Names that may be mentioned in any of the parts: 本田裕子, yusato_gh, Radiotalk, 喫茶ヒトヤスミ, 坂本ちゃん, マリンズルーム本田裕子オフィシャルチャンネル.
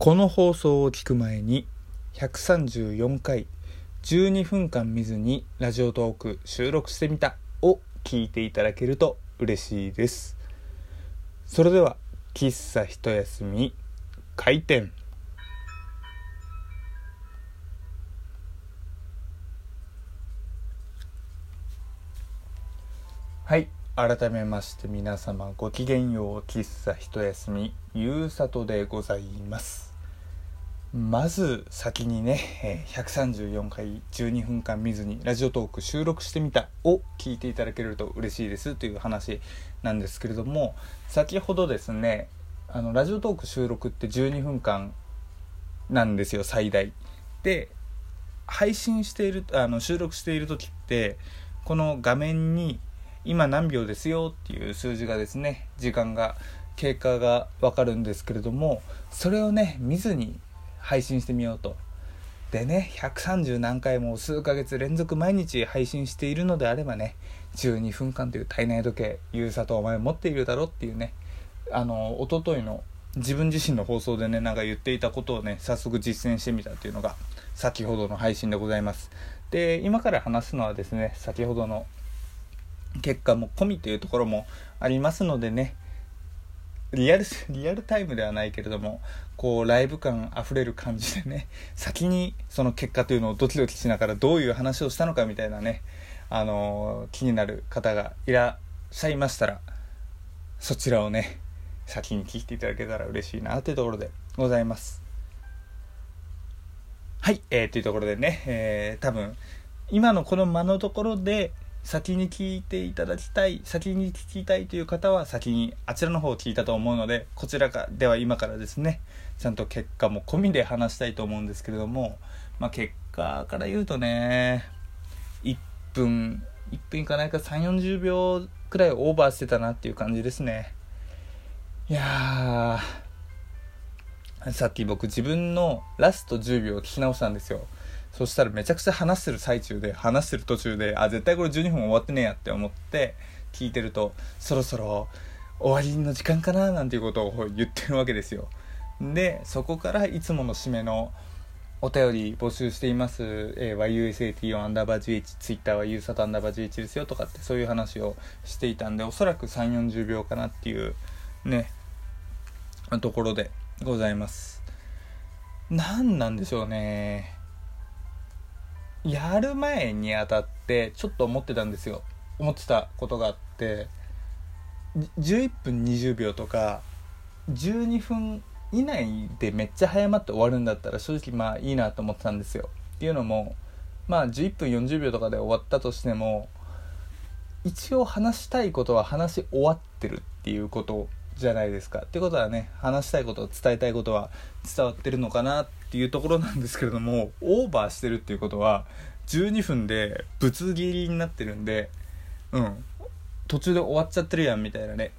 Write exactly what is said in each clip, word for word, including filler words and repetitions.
この放送を聞く前にひゃくさんじゅうよんかいじゅうにふんかん見ずにラジオトーク収録してみたを聞いていただけると嬉しいです。それでは喫茶一休み開店。はい、改めまして皆様ごきげんよう。喫茶一休みゆうさとでございます。まず先にね、ひゃくさんじゅうよんかいじゅうにふんかん見ずにラジオトーク収録してみたを聞いていただけると嬉しいですという話なんですけれども、先ほどですね、あのラジオトーク収録ってじゅうにふんかんなんですよ、最大で。配信しているあの収録している時ってこの画面に今何秒ですよっていう数字がですね、時間が経過が分かるんですけれども、それをね見ずに配信してみようと。でね、ひゃくさんじゅうなんかいも数ヶ月連続毎日配信しているのであればね、じゅうにふんかんという体内時計、ゆうさとお前持っているだろっていうね、あの一昨日の自分自身の放送でね、なんか言っていたことをね早速実践してみたっていうのが先ほどの配信でございます。で、今から話すのはですね、先ほどの結果も込みというところもありますのでね、リアル、リアルタイムではないけれども、こうライブ感あふれる感じでね、先にその結果というのをドキドキしながらどういう話をしたのかみたいなね、あのー、気になる方がいらっしゃいましたら、そちらをね先に聞いていただけたら嬉しいなというところでございます。はい、えー、というところでね、えー、多分今のこの間のところで先に聞いていただきたい、先に聞きたいという方は先にあちらの方を聞いたと思うので、こちらでは今からですねちゃんと結果も込みで話したいと思うんですけれども、まあ、結果から言うとね、いっぷんいっぷんいかないかさんじゅうよんじゅうびょうくらいオーバーしてたなっていう感じですね。いやー、さっき僕自分のラストじゅうびょうを聞き直したんですよ。そしたらめちゃくちゃ話してる最中で話してる途中で、あ、絶対これじゅうにふん終わってねえやって思って聞いてると、そろそろ終わりの時間かななんていうことを言ってるわけですよ。で、そこからいつもの締めのお便り募集しています、えー、ワイユーエスエーティーオーアンダーバージーエイチ Twitter は ユーサトアンダーバージーエイチ ですよとかってそういう話をしていたんで、おそらくさんじゅうよんじゅうびょうかなっていうねところでございます。なんなんでしょうね、やる前にあたってちょっと思ってたんですよ。思ってたことがあって、じゅういっぷんにじゅうびょうとかじゅうにふん以内でめっちゃ早まって終わるんだったら正直まあいいなと思ってたんですよ。っていうのも、まあじゅういっぷんよんじゅうびょうとかで終わったとしても、一応話したいことは話し終わってるっていうことじゃないですか。っていうことはね、話したいことを伝えたいことは伝わってるのかなっていうところなんですけれども、オーバーしてるっていうことはじゅうにふんでぶつ切りになってるんで、うん、途中で終わっちゃってるやんみたいなね。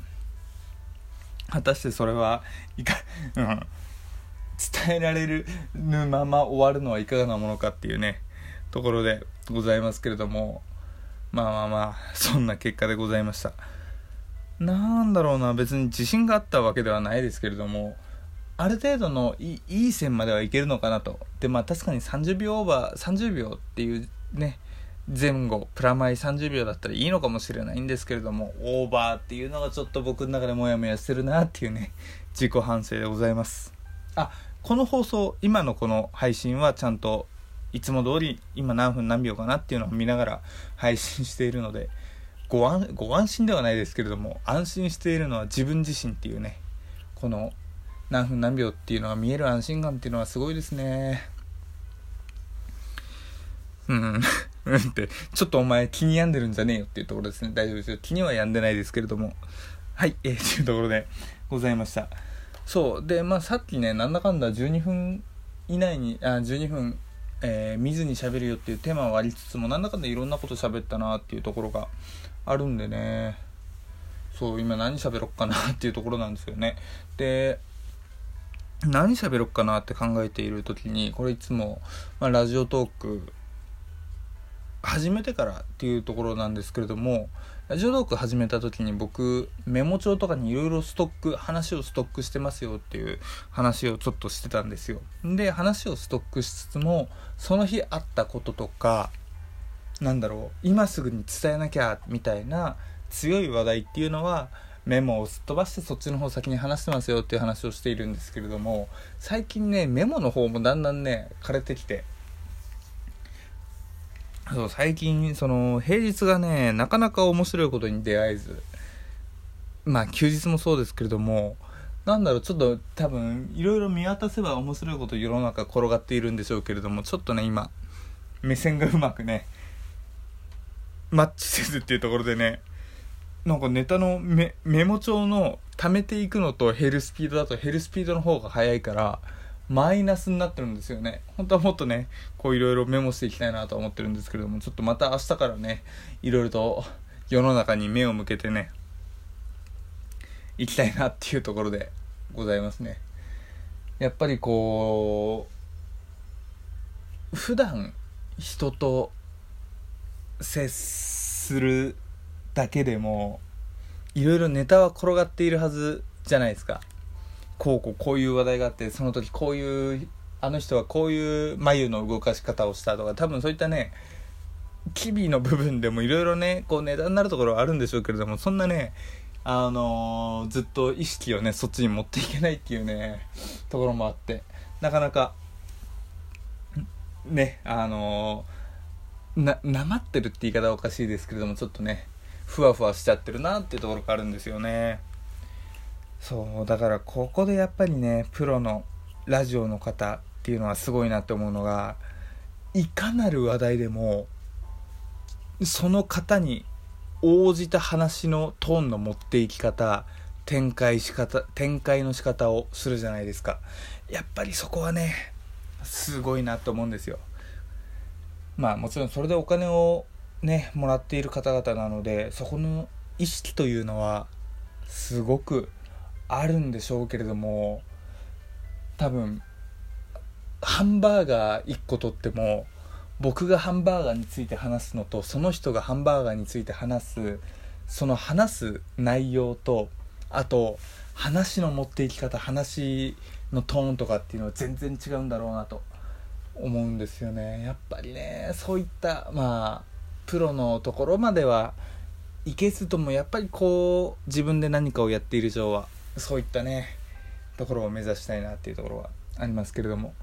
果たしてそれはいか、うん、伝えられるまま終わるのはいかがなものかっていうねところでございますけれども、まあまあまあそんな結果でございました。なんだろうな、別に自信があったわけではないですけれども、ある程度のいい、いい線まではいけるのかなと。で、まあ確かにさんじゅうびょうオーバー、さんじゅうびょうっていうね前後プラマイさんじゅうびょうだったらいいのかもしれないんですけれども、オーバーっていうのがちょっと僕の中でモヤモヤしてるなっていうね自己反省でございます。あ、この放送、今のこの配信はちゃんといつも通り今何分何秒かなっていうのを見ながら配信しているので、ご安、ご安心ではないですけれども、安心しているのは自分自身っていうね、この何分何秒っていうのは見える安心感っていうのはすごいですね。うんうんってちょっとお前気に病んでるんじゃねえよっていうところですね。大丈夫ですよ、気には病んでないですけれども。はい、えー、というところでございました。そうで、まあさっきね、なんだかんだじゅうにふん以内にあじゅうにふん、えー、見ずに喋るよっていうテーマはありつつも、なんだかんだいろんなこと喋ったなっていうところがあるんでね、そう今何喋ろっかなっていうところなんですよね。で、何喋ろっかなって考えているときに、これいつも、まあ、ラジオトーク始めてからっていうところなんですけれども、ラジオトーク始めた時に僕メモ帳とかにいろいろストック話をストックしてますよっていう話をちょっとしてたんですよ。で話をストックしつつもその日あったこととか、なんだろう、今すぐに伝えなきゃみたいな強い話題っていうのはメモをすっ飛ばしてそっちの方先に話してますよっていう話をしているんですけれども、最近ねメモの方もだんだんね枯れてきて、そう最近その平日がねなかなか面白いことに出会えず、まあ休日もそうですけれども、なんだろう、ちょっと多分いろいろ見渡せば面白いこと世の中転がっているんでしょうけれども、ちょっとね今目線がうまくねマッチせずっていうところでね、なんかネタの メ, メモ帳の溜めていくのと減るスピードだと減るスピードの方が早いからマイナスになってるんですよね。本当はもっとねこういろいろメモしていきたいなと思ってるんですけれども、ちょっとまた明日からねいろいろと世の中に目を向けてねいきたいなっていうところでございますね。やっぱりこう普段人と接するだけでもいろいろネタは転がっているはずじゃないですか。こうこうこういう話題があって、その時こういうあの人はこういう眉の動かし方をしたとか、多分そういったね機微の部分でもいろいろねこうネタになるところはあるんでしょうけれども、そんなねあのー、ずっと意識をねそっちに持っていけないっていうねところもあって、なかなかねあのー、な、なまってるって言い方はおかしいですけれども、ちょっとねふわふわしちゃってるなっていうところがあるんですよね。そうだからここでやっぱりねプロのラジオの方っていうのはすごいなって思うのが、いかなる話題でもその方に応じた話のトーンの持っていき方、展開し方、展開の仕方をするじゃないですか。やっぱりそこはねすごいなと思うんですよ。まあもちろんそれでお金をねもらっている方々なので、そこの意識というのはすごくあるんでしょうけれども、多分ハンバーガーいっこ取っても僕がハンバーガーについて話すのとその人がハンバーガーについて話すその話す内容と、あと話の持っていき方、話のトーンとかっていうのは全然違うんだろうなと思うんですよね。やっぱりねそういったまあプロのところまではいけずとも、やっぱりこう自分で何かをやっている以上はそういったねところを目指したいなっていうところはありますけれども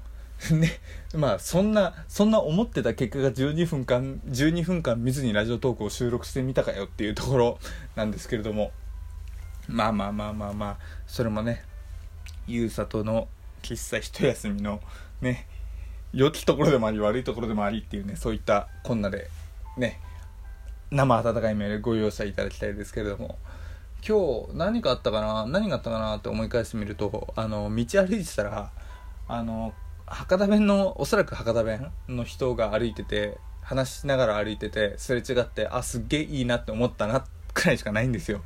ね、まあそんなそんな思ってた結果がじゅうにふんかんじゅうにふんかん見ずにラジオトークを収録してみたかよっていうところなんですけれども、まあまあまあまあまあそれもねゆうさとの喫茶一休みのね良きところでもあり悪いところでもありっていうね、そういったこんなでね生温かい目でご容赦いただきたいですけれども、今日何かあったかな何があったかなって思い返してみると、あの道歩いてたらあの博多弁のおそらく博多弁の人が歩いてて話しながら歩いててすれ違って、あすっげえいいなって思ったなくらいしかないんですよ。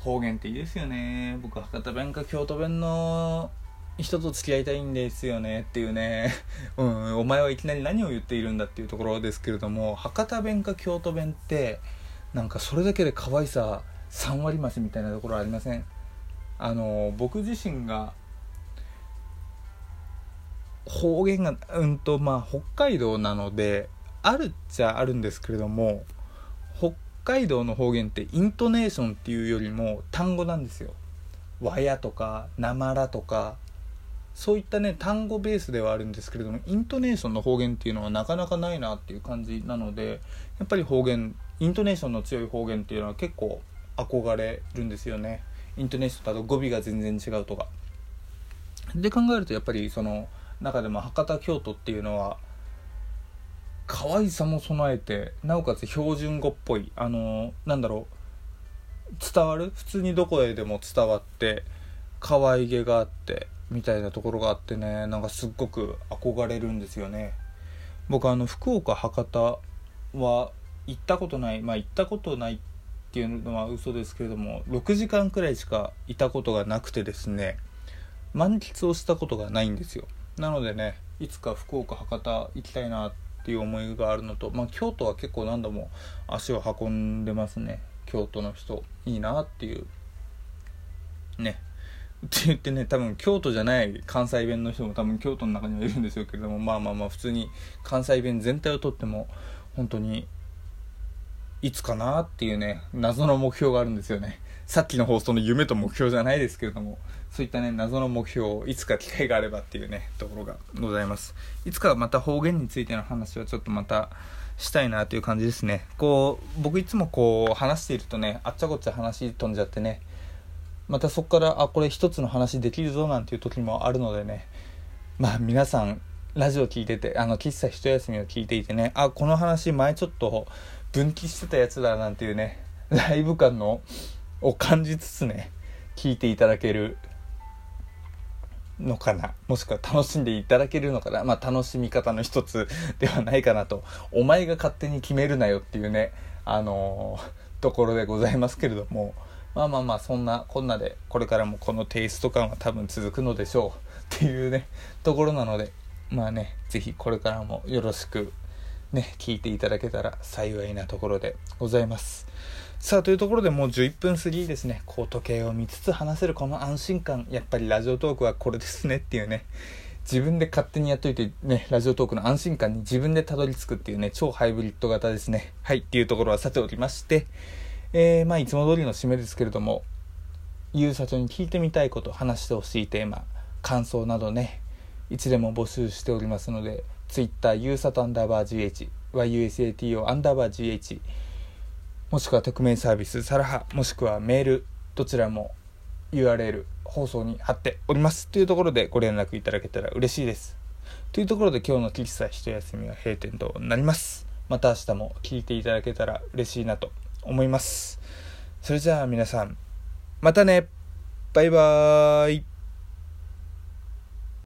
方言っていいですよね。僕博多弁か京都弁の人と付き合いたいんですよねっていうねうん、お前はいきなり何を言っているんだっていうところですけれども、博多弁か京都弁ってなんかそれだけで可愛ささん割増しみたいなところありません？あの僕自身が方言がうんとまあ北海道なのであるっちゃあるんですけれども、北海道の方言ってイントネーションっていうよりも単語なんですよ。和やとかなまらとかそういったね単語ベースではあるんですけれども、イントネーションの方言っていうのはなかなかないなっていう感じなので、やっぱり方言イントネーションの強い方言っていうのは結構憧れるんですよね。イントネーションだと語尾が全然違うとかで考えると、やっぱりその中でも博多京都っていうのは可愛さも備えて、なおかつ標準語っぽい、あのなんだろう伝わる、普通にどこへでも伝わって可愛げがあってみたいなところがあってね、なんかすっごく憧れるんですよね。僕あの福岡博多は行ったことない、まあ行ったことないっていうのは嘘ですけれどもろくじかんくらいしかいたことがなくてですね、満喫をしたことがないんですよ。なのでねいつか福岡博多行きたいなっっていう思いがあるのと、まあ、京都は結構何度も足を運んでますね。京都の人いいなっていうねって言ってね、多分京都じゃない関西弁の人も多分京都の中にはいるんですよけれども、まあまあまあ普通に関西弁全体をとっても本当にいつかなっていうね、謎の目標があるんですよね。さっきの放送の夢と目標じゃないですけれども、そういったね謎の目標をいつか機会があればっていうねところがございます。いつかまた方言についての話はちょっとまたしたいなという感じですね。こう僕いつもこう話しているとね、あっちゃこっちゃ話飛んじゃってね、またそこからあこれ一つの話できるぞなんていう時もあるのでね、まあ皆さんラジオ聞いてて、あの喫茶一休みを聞いていてね、あこの話前ちょっと分岐してたやつだなんていうねライブ感のを感じつつね聞いていただけるのかな、もしくは楽しんでいただけるのかな、まあ楽しみ方の一つではないかなと、お前が勝手に決めるなよっていうねあのー、ところでございますけれども、まあまあまあそんなこんなでこれからもこのテイスト感は多分続くのでしょうっていうねところなので、まあねぜひこれからもよろしくね聞いていただけたら幸いなところでございます。さあというところでもうじゅういっぷん過ぎですね。こう時計を見つつ話せるこの安心感、やっぱりラジオトークはこれですねっていうね、自分で勝手にやっといてねラジオトークの安心感に自分でたどり着くっていうね超ハイブリッド型ですね。はいっていうところはさておきまして、えー、まあいつも通りの締めですけれども、ゆうさとに聞いてみたいこと、話してほしいテーマ、感想などねいつでも募集しておりますので、ツイッターユーサトアンダーバー ジーエイチ、ユーサト アンダーバー ジーエイチ、もしくは匿名サービスサラハ、もしくはメール、どちらも ユーアールエル 放送に貼っておりますというところでご連絡いただけたら嬉しいですというところで、今日の喫茶一休みは閉店となります。また明日も聞いていただけたら嬉しいなと思います。それじゃあ皆さんまたね、バイバーイ。